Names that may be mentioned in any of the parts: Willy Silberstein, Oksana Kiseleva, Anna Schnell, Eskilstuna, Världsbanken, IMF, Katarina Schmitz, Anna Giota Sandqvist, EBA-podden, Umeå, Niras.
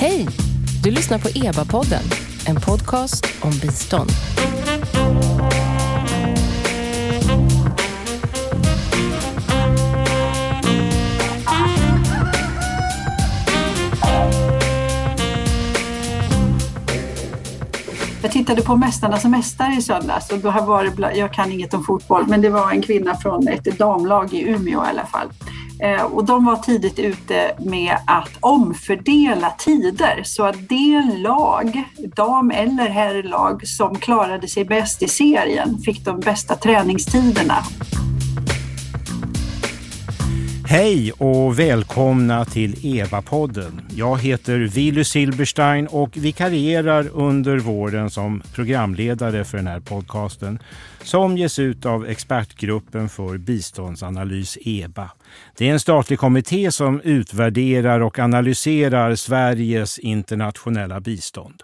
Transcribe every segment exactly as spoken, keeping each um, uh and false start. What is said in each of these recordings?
Hej! Du lyssnar på E B A-podden, en podcast om bistånd. Jag tittade på Mästarnas mästare i söndags och då var det, jag kan inget om fotboll, men det var en kvinna från ett damlag i Umeå i alla fall. Och de var tidigt ute med att omfördela tider så att det lag, dam eller herrlag, som klarade sig bäst i serien fick de bästa träningstiderna. Hej och välkomna till E B A-podden. Jag heter Willy Silberstein och vikarierar under våren som programledare för den här podcasten som ges ut av expertgruppen för biståndsanalys E B A. Det är en statlig kommitté som utvärderar och analyserar Sveriges internationella bistånd.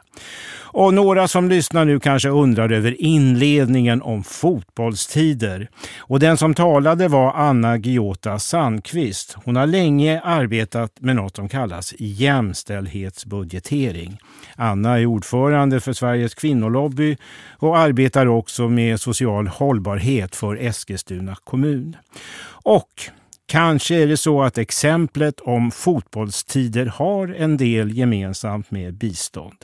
Och några som lyssnar nu kanske undrar över inledningen om fotbollstider. Och den som talade var Anna Giota Sandqvist. Hon har länge arbetat med något som kallas jämställdhetsbudgetering. Anna är ordförande för Sveriges kvinnolobby och arbetar också med social hållbarhet för Eskilstuna kommun. Och kanske är det så att exemplet om fotbollstider har en del gemensamt med bistånd.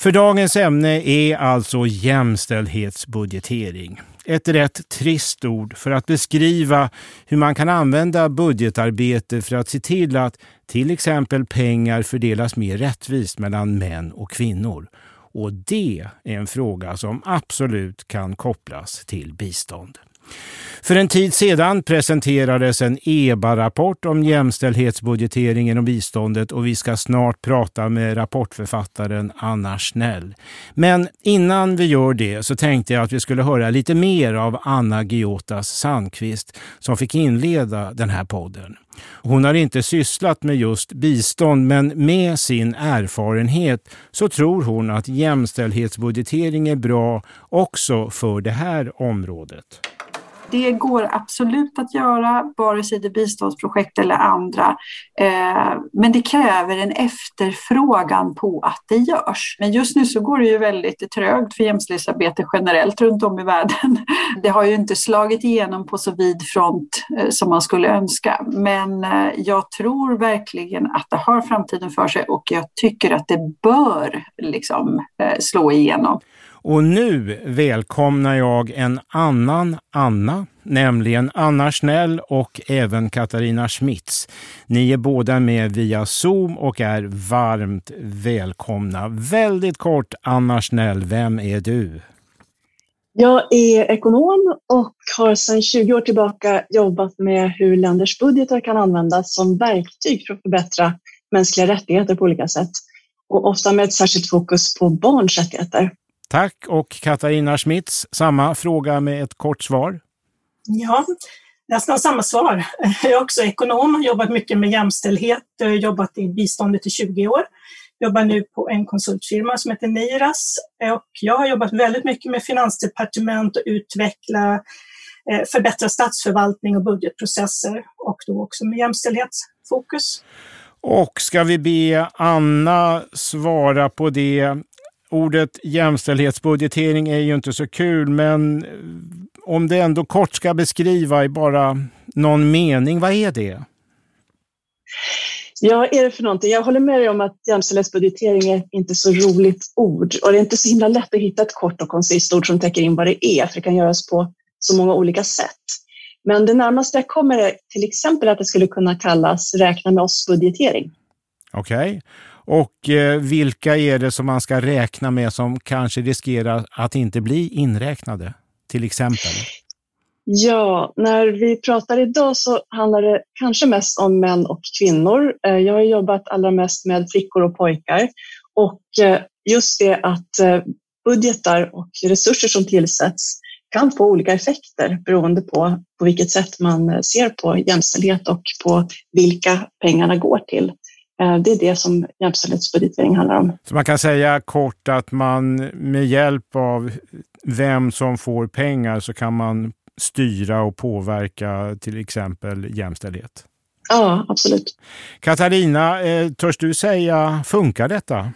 För dagens ämne är alltså jämställdhetsbudgetering. Ett rätt trist ord för att beskriva hur man kan använda budgetarbete för att se till att till exempel pengar fördelas mer rättvist mellan män och kvinnor. Och det är en fråga som absolut kan kopplas till bistånd. För en tid sedan presenterades en E B A-rapport om jämställdhetsbudgeteringen och biståndet och vi ska snart prata med rapportförfattaren Anna Schnell. Men innan vi gör det så tänkte jag att vi skulle höra lite mer av Anna Giota Sandqvist som fick inleda den här podden. Hon har inte sysslat med just bistånd, men med sin erfarenhet så tror hon att jämställdhetsbudgetering är bra också för det här området. Det går absolut att göra, vare sig det är biståndsprojekt eller andra. Eh, men det kräver en efterfrågan på att det görs. Men just nu så går det ju väldigt trögt för jämställdhetsarbete generellt runt om i världen. Det har ju inte slagit igenom på så vid front eh, som man skulle önska. Men eh, jag tror verkligen att det har framtiden för sig och jag tycker att det bör liksom, eh, slå igenom. Och nu välkomnar jag en annan Anna, nämligen Anna Schnell och även Katarina Schmitz. Ni är båda med via Zoom och är varmt välkomna. Väldigt kort, Anna Schnell, vem är du? Jag är ekonom och har sedan tjugo år tillbaka jobbat med hur länders budgetar kan användas som verktyg för att förbättra mänskliga rättigheter på olika sätt. Och ofta med ett särskilt fokus på barns rättigheter. Tack, och Katarina Schmitz, samma fråga med ett kort svar. Ja, nästan samma svar. Jag är också ekonom, har jobbat mycket med jämställdhet, jobbat i biståndet i tjugo år. Jobbar nu på en konsultfirma som heter Niras och jag har jobbat väldigt mycket med finansdepartement och utveckla, förbättra statsförvaltning och budgetprocesser och då också med jämställdhetsfokus. Och ska vi be Anna svara på det? Ordet jämställdhetsbudgetering är ju inte så kul, men om det ändå kort ska beskriva i bara någon mening, vad är det? Ja, är det för någonting? Jag håller med dig om att jämställdhetsbudgetering är inte så roligt ord och det är inte så himla lätt att hitta ett kort och koncist ord som täcker in vad det är, för det kan göras på så många olika sätt. Men det närmaste jag kommer är till exempel att det skulle kunna kallas räkna med oss-budgetering. Okej. Okay. Och vilka är det som man ska räkna med som kanske riskerar att inte bli inräknade, till exempel? Ja, när vi pratar idag så handlar det kanske mest om män och kvinnor. Jag har jobbat allra mest med flickor och pojkar. Och just det att budgetar och resurser som tillsätts kan få olika effekter beroende på på vilket sätt man ser på jämställdhet och på vilka pengarna går till. Det är det som jämställdhetsbudgetering handlar om. Så man kan säga kort att man med hjälp av vem som får pengar så kan man styra och påverka till exempel jämställdhet? Ja, absolut. Katarina, törs du säga, funkar detta?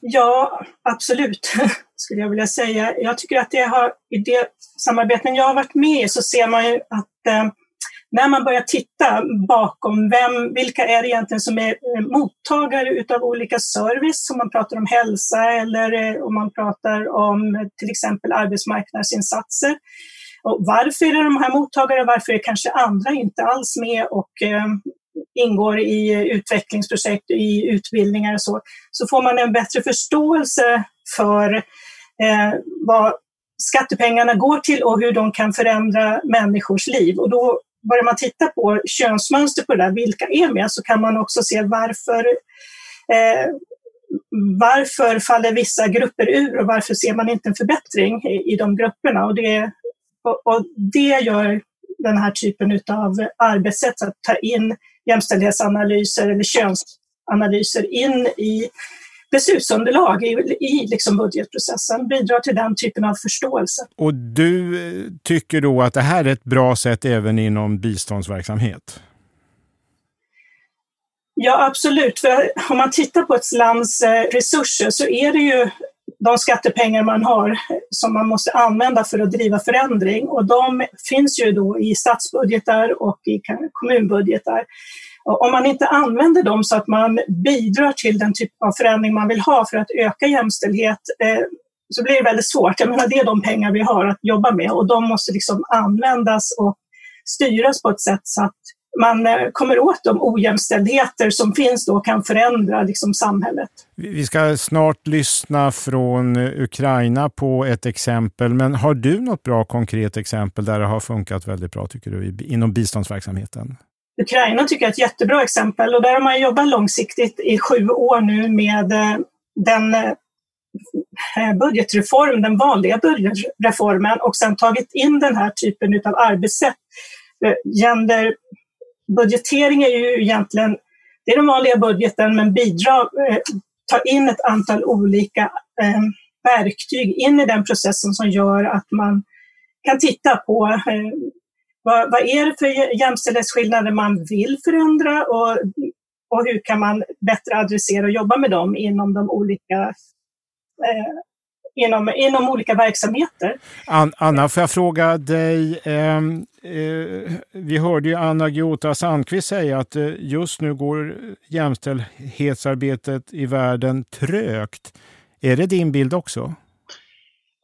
Ja, absolut, skulle jag vilja säga. Jag tycker att det har, i det samarbeten jag har varit med i så ser man ju att eh, när man börjar titta bakom vem, vilka är det egentligen som är mottagare utav olika service, om man pratar om hälsa eller om man pratar om till exempel arbetsmarknadsinsatser. Och varför är det de här mottagare, varför är kanske andra inte alls med och eh, ingår i utvecklingsprojekt, i utbildningar och så, så får man en bättre förståelse för eh, vad skattepengarna går till och hur de kan förändra människors liv. Och då börjar man titta på könsmönster på det där, vilka är med, så kan man också se varför, eh, varför faller vissa grupper ur och varför ser man inte en förbättring i, i de grupperna. Och det, och, och det gör den här typen av arbetssätt, att ta in jämställdhetsanalyser eller könsanalyser in i beslutsunderlag i, i liksom budgetprocessen, bidrar till den typen av förståelse. Och du tycker då att det här är ett bra sätt även inom biståndsverksamhet? Ja, absolut. För om man tittar på ett lands resurser så är det ju de skattepengar man har som man måste använda för att driva förändring, och de finns ju då i statsbudgetar och i kommunbudgetar. Och om man inte använder dem så att man bidrar till den typ av förändring man vill ha för att öka jämställdhet, eh, så blir det väldigt svårt. Jag menar, det är de pengar vi har att jobba med, och de måste liksom användas och styras på ett sätt så att man kommer åt de ojämställdheter som finns då och kan förändra liksom samhället. Vi ska snart lyssna från Ukraina på ett exempel, men har du något bra konkret exempel där det har funkat väldigt bra, tycker du, inom biståndsverksamheten? Ukraina tycker jag är ett jättebra exempel, och där har man jobbat långsiktigt i sju år nu med den budgetreform, den vanliga budgetreformen, och sedan tagit in den här typen av arbetssätt. Gender Budgetering är ju egentligen, det är den vanliga budgeten, men bidra, eh, ta in ett antal olika eh, verktyg in i den processen som gör att man kan titta på eh, vad, vad är det för jämställdhetsskillnader man vill förändra, och, och hur kan man bättre adressera och jobba med dem inom de olika eh, Inom, inom olika verksamheter. Anna, får jag fråga dig, eh, eh, vi hörde ju Anna Giota Sandqvist säga att eh, just nu går jämställdhetsarbetet i världen trögt. Är det din bild också?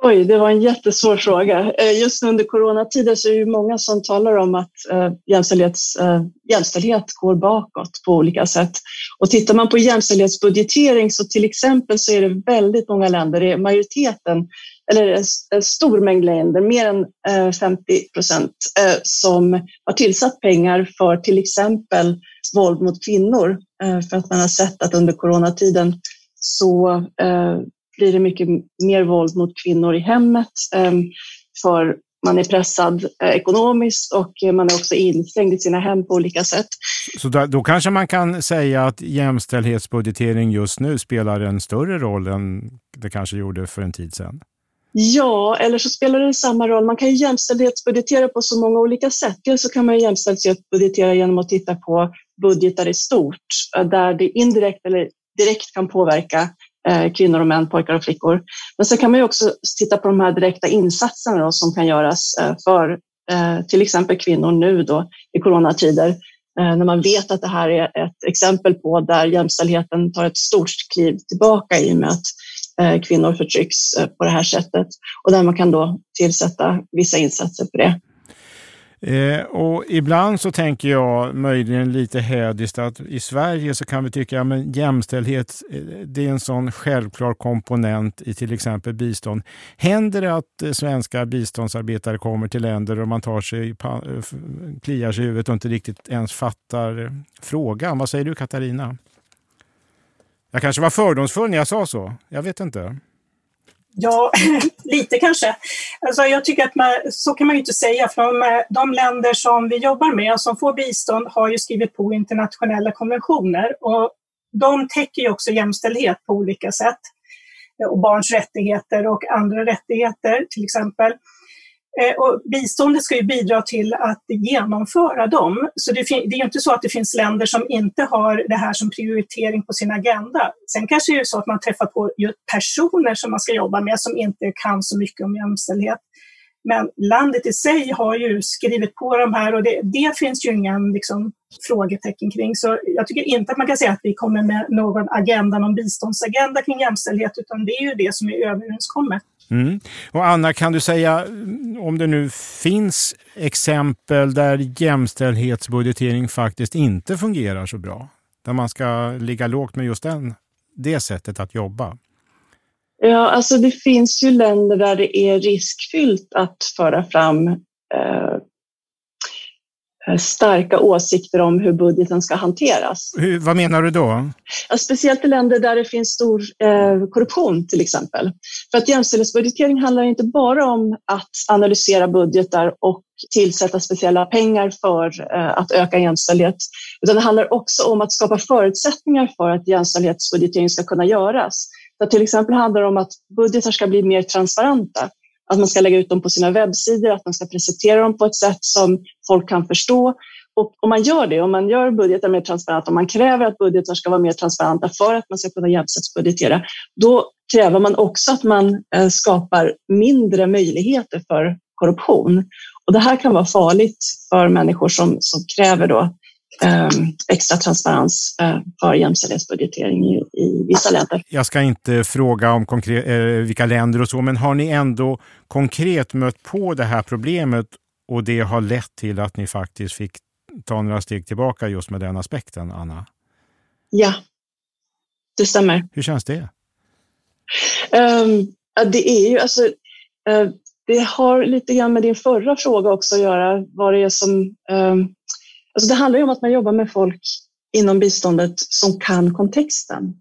Oj, det var en jättesvår fråga. Eh, just under coronatider så är ju många som talar om att eh, jämställdhets, eh, jämställdhet går bakåt på olika sätt. Och tittar man på jämställdhetsbudgetering så till exempel så är det väldigt många länder, det är majoriteten, eller en, en stor mängd länder, mer än eh, femtio procent, eh, som har tillsatt pengar för till exempel våld mot kvinnor. Eh, för att man har sett att under coronatiden så... Eh, blir det mycket mer våld mot kvinnor i hemmet, för man är pressad ekonomiskt och man är också instängd i sina hem på olika sätt. Så då, då kanske man kan säga att jämställdhetsbudgetering just nu spelar en större roll än det kanske gjorde för en tid sedan? Ja, eller så spelar det samma roll. Man kan ju jämställdhetsbudgetera på så många olika sätt. Dels så kan man jämställdhetsbudgetera genom att titta på budgetar i stort, där det indirekt eller direkt kan påverka kvinnor och män, pojkar och flickor. Men sen kan man ju också titta på de här direkta insatserna då, som kan göras för till exempel kvinnor nu då, i coronatider. När man vet att det här är ett exempel på där jämställdheten tar ett stort kliv tillbaka i och med att kvinnor förtrycks på det här sättet. Och där man kan då tillsätta vissa insatser för det. Eh, och ibland så tänker jag möjligen lite hädiskt att i Sverige så kan vi tycka att ja, jämställdhet, det är en sån självklar komponent i till exempel bistånd. Händer det att svenska biståndsarbetare kommer till länder och man tar sig, kliar sig i huvudet och inte riktigt ens fattar frågan? Vad säger du, Katarina? Jag kanske var fördomsfull när jag sa så. Jag vet inte. Ja, lite kanske. Alltså jag tycker att man, så kan man ju inte säga, för de, de länder som vi jobbar med och som får bistånd har ju skrivit på internationella konventioner, och de täcker ju också jämställdhet på olika sätt och barns rättigheter och andra rättigheter till exempel. Och biståndet ska ju bidra till att genomföra dem. Så det, fin- det är ju inte så att det finns länder som inte har det här som prioritering på sin agenda. Sen kanske det är så att man träffar på just personer som man ska jobba med som inte kan så mycket om jämställdhet. Men landet i sig har ju skrivit på de här och det, det finns ju ingen liksom, frågetecken kring. Så jag tycker inte att man kan säga att vi kommer med någon agenda, någon biståndsagenda kring jämställdhet, utan det är ju det som är överenskommet. Mm. Och Anna, kan du säga om det nu finns exempel där jämställdhetsbudgetering faktiskt inte fungerar så bra? Där man ska ligga lågt med just den, det sättet att jobba? Ja, alltså det finns ju länder där det är riskfyllt att föra fram eh, starka åsikter om hur budgeten ska hanteras. Hur, vad menar du då? Ja, speciellt i länder där det finns stor eh, korruption till exempel. För att jämställdhetsbudgetering handlar inte bara om att analysera budgetar och tillsätta speciella pengar för eh, att öka jämställdhet. Utan det handlar också om att skapa förutsättningar för att jämställdhetsbudgetering ska kunna göras. Där till exempel handlar det om att budgetar ska bli mer transparenta. Att man ska lägga ut dem på sina webbsidor, att man ska presentera dem på ett sätt som folk kan förstå. Och om man gör det, om man gör budgetar mer transparenta, om man kräver att budgetar ska vara mer transparenta för att man ska kunna jämställdhetsbudgetera, då kräver man också att man skapar mindre möjligheter för korruption. Och det här kan vara farligt för människor som, som kräver då extra transparens för jämställdhetsbudgetering i vissa länder. Jag ska inte fråga om konkre- vilka länder och så, men har ni ändå konkret mött på det här problemet och det har lett till att ni faktiskt fick ta några steg tillbaka just med den aspekten, Anna? Ja, det stämmer. Hur känns det? Um, det är ju alltså... Uh, det har lite grann med din förra fråga också att göra, vad det är som... Um, Alltså det handlar ju om att man jobbar med folk inom biståndet som kan kontexten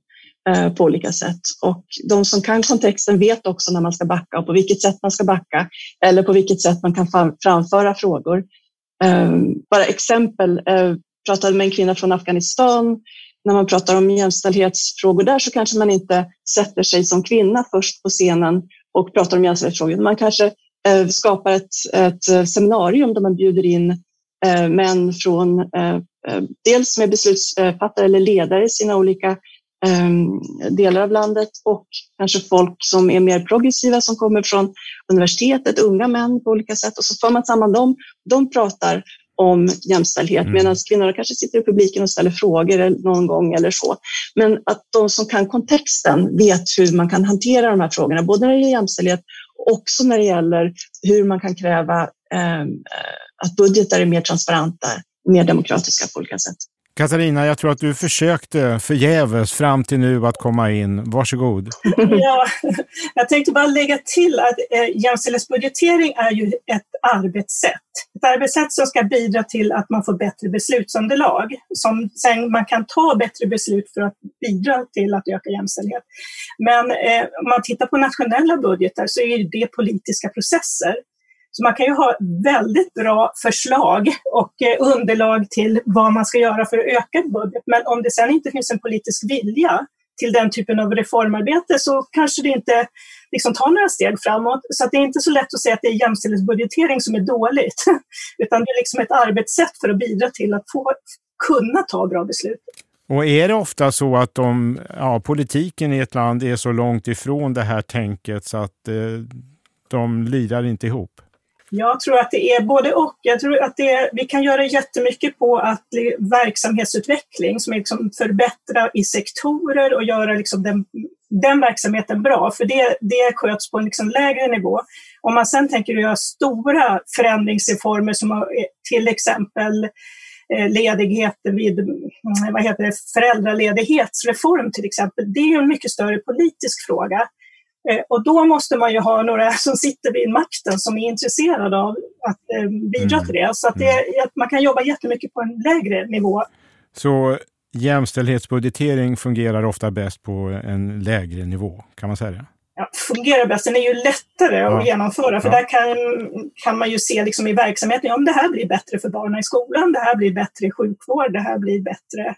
eh, på olika sätt. Och de som kan kontexten vet också när man ska backa och på vilket sätt man ska backa. Eller på vilket sätt man kan fram- framföra frågor. Eh, bara exempel, eh, pratade med en kvinna från Afghanistan. När man pratar om jämställdhetsfrågor där så kanske man inte sätter sig som kvinna först på scenen och pratar om jämställdhetsfrågor. Man kanske eh, skapar ett, ett seminarium där man bjuder in men från eh, dels med beslutsfattare eller ledare i sina olika eh, delar av landet och kanske folk som är mer progressiva som kommer från universitetet, unga män på olika sätt. Och så får man samman dem. De pratar om jämställdhet mm. medan kvinnorna kanske sitter i publiken och ställer frågor någon gång eller så. Men att de som kan kontexten vet hur man kan hantera de här frågorna, både när det gäller jämställdhet och också när det gäller hur man kan kräva eh, att budgetar är mer transparenta, mer demokratiska på olika sätt. Katarina, jag tror att du försökte förgäves fram till nu att komma in. Varsågod. Ja, jag tänkte bara lägga till att jämställdhetsbudgetering är ju ett arbetssätt. Ett arbetssätt som ska bidra till att man får bättre beslutsunderlag. Som sen man kan ta bättre beslut för att bidra till att öka jämställdhet. Men eh, om man tittar på nationella budgetar så är det politiska processer. Så man kan ju ha väldigt bra förslag och underlag till vad man ska göra för att öka budget. Men om det sen inte finns en politisk vilja till den typen av reformarbete så kanske det inte liksom tar några steg framåt. Så att det är inte så lätt att säga att det är jämställdhetsbudgetering som är dåligt. Utan det är liksom ett arbetssätt för att bidra till att få, kunna ta bra beslut. Och är det ofta så att de, ja, politiken i ett land är så långt ifrån det här tänket så att eh, de lirar inte ihop? Jag tror att det är både och. Jag tror att det är, vi kan göra jättemycket på att verksamhetsutveckling som är liksom förbättra i sektorer och göra liksom den, den verksamheten bra. För det, det sköts på en liksom lägre nivå. Om man sen tänker göra stora förändringsreformer som till exempel ledighet vid vad heter det, föräldraledighetsreform till exempel. Det är en mycket större politisk fråga. Och då måste man ju ha några som sitter vid makten som är intresserade av att bidra mm. till det. Så att, det, att man kan jobba jättemycket på en lägre nivå. Så jämställdhetsbudgetering fungerar ofta bäst på en lägre nivå, kan man säga det? Ja, fungerar bäst. Den är ju lättare ja. att genomföra. För ja. där kan, kan man ju se liksom i verksamheten om det här blir bättre för barnen i skolan, det här blir bättre i sjukvård, det här blir bättre...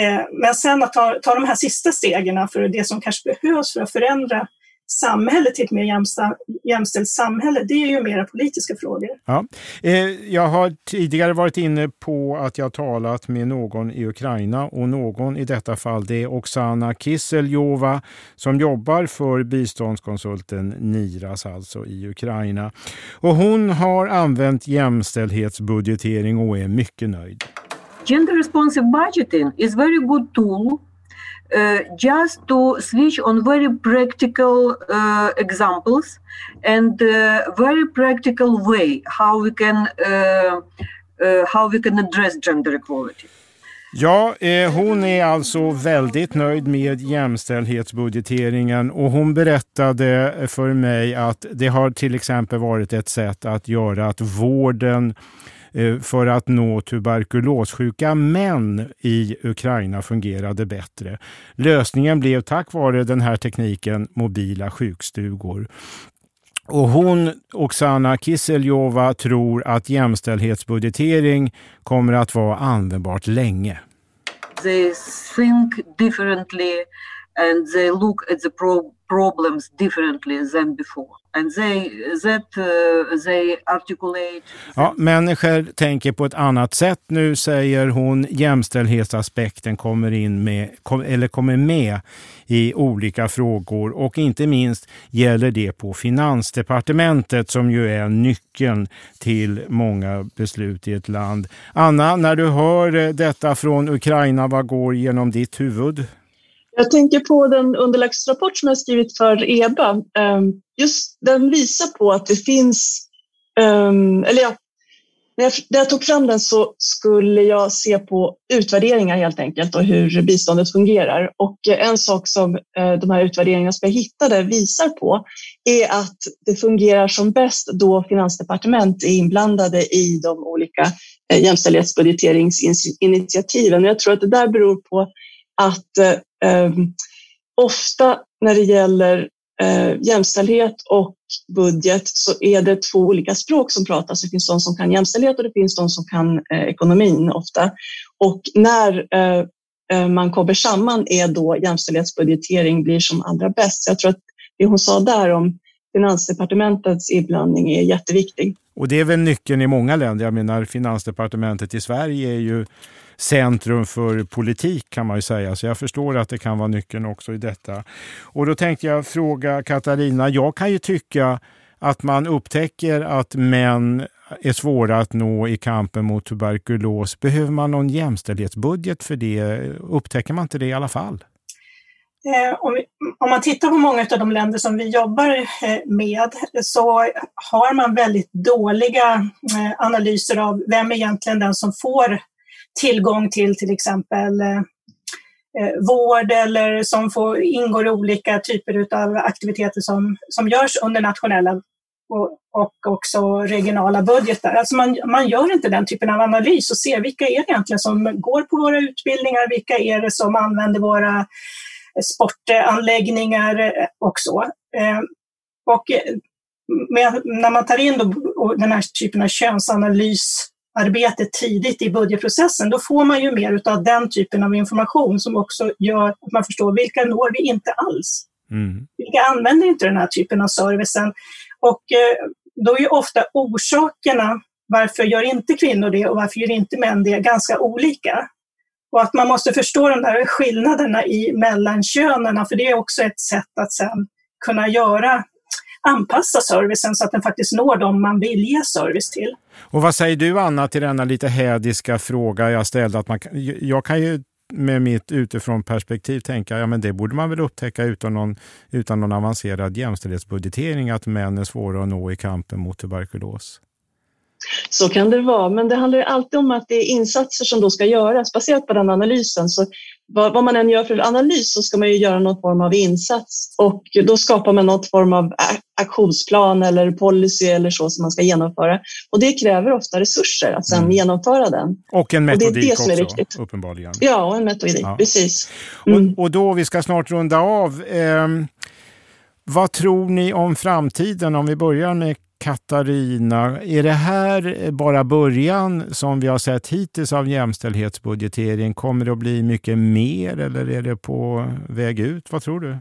Eh, men sen att ta, ta de här sista stegen för det som kanske behövs för att förändra samhälle till ett mer jämsta, jämställt samhälle, det är ju mera politiska frågor. Ja. Eh, jag har tidigare varit inne på att jag har talat med någon i Ukraina, och någon i detta fall det är Oksana Kiseleva som jobbar för biståndskonsulten Niras, alltså i Ukraina. Och hon har använt jämställdhetsbudgetering och är mycket nöjd. Gender responsive budgeting is very good tool. Uh, just to switch on very practical uh, examples and uh, very practical way how we can uh, uh, how we can address gender equality. Ja, eh, hon är alltså väldigt nöjd med jämställdhetsbudgeteringen, och hon berättade för mig att det har till exempel varit ett sätt att göra att vården för att nå tuberkulossjuka män i Ukraina fungerade bättre. Lösningen blev tack vare den här tekniken mobila sjukstugor. Och hon, Oksana Kiseleva, tror att jämställdhetsbudgetering kommer att vara användbart länge. They think differently and they look at the pro- problems differently than before. And they, that, uh, they articulate... Ja, människor tänker på ett annat sätt nu, säger hon. Jämställdhetsaspekten kommer in med, kom, eller kommer med i olika frågor, och inte minst gäller det på Finansdepartementet som ju är nyckeln till många beslut i ett land. Anna, när du hör detta från Ukraina, vad går genom ditt huvud? Jag tänker på den underlagsrapport som jag skrivit för E B A. Just den visar på att det finns, eller jag, när jag tog fram den så skulle jag se på utvärderingar helt enkelt och hur biståndet fungerar. Och en sak som de här utvärderingarna som jag hittade visar på är att det fungerar som bäst då Finansdepartement är inblandade i de olika jämställdhetsbudgeteringsinitiativen. Jag tror att det där beror på att eh, ofta när det gäller eh, jämställdhet och budget så är det två olika språk som pratas. Det finns de som kan jämställdhet och det finns de som kan eh, ekonomin ofta. Och när eh, man kommer samman är då jämställdhetsbudgetering blir som allra bäst. Så jag tror att det hon sa där om Finansdepartementets inblandning är jätteviktig. Och det är väl nyckeln i många länder. Jag menar, Finansdepartementet i Sverige är ju centrum för politik kan man ju säga. Så jag förstår att det kan vara nyckeln också i detta. Och då tänkte jag fråga Katarina. Jag kan ju tycka att man upptäcker att män är svåra att nå i kampen mot tuberkulos. Behöver man någon jämställdhetsbudget för det? Upptäcker man inte det i alla fall? Om man tittar på många av de länder som vi jobbar med så har man väldigt dåliga analyser av vem egentligen den som får tillgång till till exempel vård eller som får, ingår i olika typer av aktiviteter som, som görs under nationella och, och också regionala budgetar. Alltså man, man gör inte den typen av analys och ser vilka är det egentligen som går på våra utbildningar, vilka är det som använder våra sportanläggningar och så. Och när man tar in den här typen av könsanalysarbete tidigt i budgetprocessen, då får man ju mer av den typen av information som också gör att man förstår vilka når vi inte alls. Mm. Vilka använder inte den här typen av servicen? Och då är ju ofta orsakerna, varför gör inte kvinnor det och varför gör inte män det, ganska olika. Och att man måste förstå de där skillnaderna i mellan könen, för det är också ett sätt att sen kunna göra, anpassa servicen så att den faktiskt når dem man vill ge service till. Och vad säger du, Anna, till denna lite hädiska fråga jag ställde? Att man, jag kan ju med mitt utifrån perspektiv tänka, ja men det borde man väl upptäcka utan någon, utan någon avancerad jämställdhetsbudgetering, att män är svåra att nå i kampen mot tuberkulos. Så kan det vara, men det handlar ju alltid om att det är insatser som då ska göras baserat på den analysen. Så vad, vad man än gör för analys så ska man ju göra någon form av insats, och då skapar man någon form av aktionsplan eller policy eller så som man ska genomföra. Och det kräver ofta resurser att sedan mm. genomföra den. Och en metodik, och det är det som är också, riktigt. Uppenbarligen. Ja, och en metodik, ja. Precis. Mm. Och, och då, vi ska snart runda av. Eh, vad tror ni om framtiden, om vi börjar med Katarina, är det här bara början som vi har sett hittills av jämställdhetsbudgetering? Kommer det att bli mycket mer eller är det på väg ut? Vad tror du?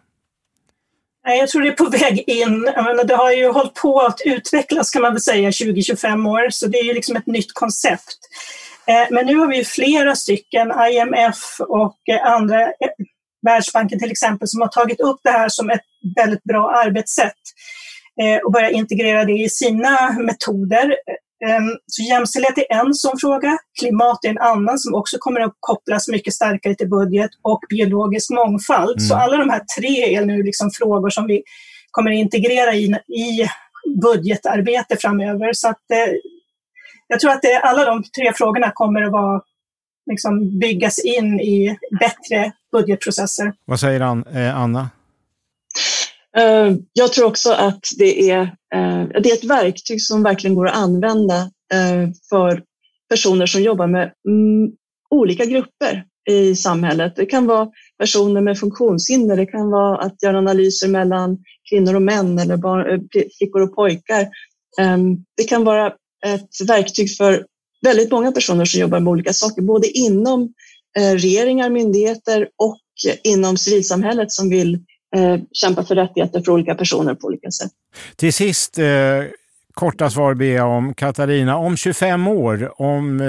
Nej, jag tror det är på väg in. Jag menar, det har ju hållit på att utvecklas kan man väl säga tjugo till tjugofem år, så det är ju liksom ett nytt koncept. Men nu har vi ju flera stycken, I M F och andra, Världsbanken till exempel, som har tagit upp det här som ett väldigt bra arbetssätt och börjat integrera det i sina metoder. Så jämställdhet är en sån fråga, klimat är en annan som också kommer att kopplas mycket starkare till budget, och biologisk mångfald. Mm. Så alla de här tre är nu liksom frågor som vi kommer att integrera i, i budgetarbete framöver. Så att, eh, jag tror att det, alla de tre frågorna kommer att vara, liksom, byggas in i bättre budgetprocesser. Vad säger Ann, eh, Anna? Jag tror också att det är, det är ett verktyg som verkligen går att använda för personer som jobbar med olika grupper i samhället. Det kan vara personer med funktionshinder, det kan vara att göra analyser mellan kvinnor och män eller barn, flickor och pojkar. Det kan vara ett verktyg för väldigt många personer som jobbar med olika saker, både inom regeringar, myndigheter och inom civilsamhället som vill kämpa för rättigheter för olika personer på olika sätt. Till sist, eh, korta svar be om Katarina. Om tjugofem år, om eh,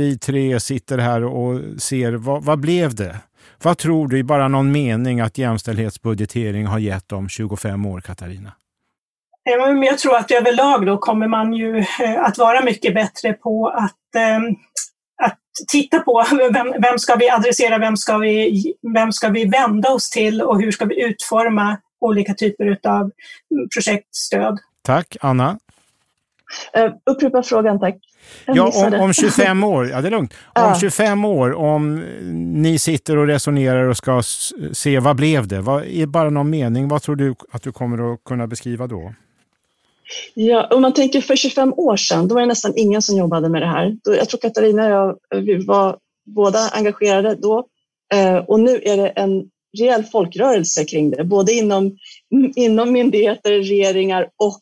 vi tre sitter här och ser, vad, vad blev det? Vad tror du, i bara någon mening, att jämställdhetsbudgetering har gett om tjugofem år, Katarina? Jag tror att överlag då kommer man ju att vara mycket bättre på att... Eh, Att titta på vem, vem ska vi adressera, vem ska vi, vem ska vi vända oss till och hur ska vi utforma olika typer av projektstöd. Tack, Anna. Uh, upprepa frågan, tack. Ja, om, om tjugofem år, ja det är lugnt. Om uh. tjugofem år, om ni sitter och resonerar och ska se vad blev det, vad, är bara någon mening, vad tror du att du kommer att kunna beskriva då? Ja, om man tänker för tjugofem år sedan, då var det nästan ingen som jobbade med det här. Jag tror Katarina och jag, vi var båda engagerade då. Och nu är det en rejäl folkrörelse kring det, både inom, inom myndigheter, regeringar och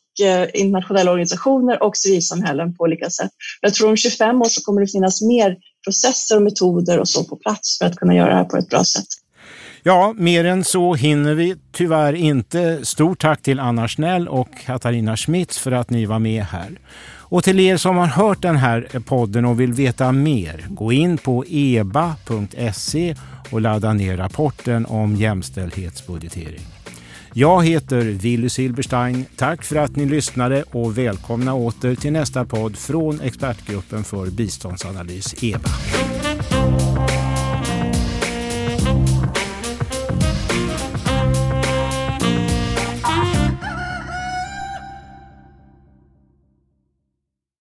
internationella organisationer och civilsamhällen på olika sätt. Jag tror om tjugofem år så kommer det finnas mer processer och metoder och så på plats för att kunna göra det här på ett bra sätt. Ja, mer än så hinner vi tyvärr inte. Stort tack till Anna Schnell och Katarina Schmitz för att ni var med här. Och till er som har hört den här podden och vill veta mer, gå in på e b a punkt se och ladda ner rapporten om jämställdhetsbudgetering. Jag heter Willy Silberstein. Tack för att ni lyssnade och välkomna åter till nästa podd från Expertgruppen för biståndsanalys E B A.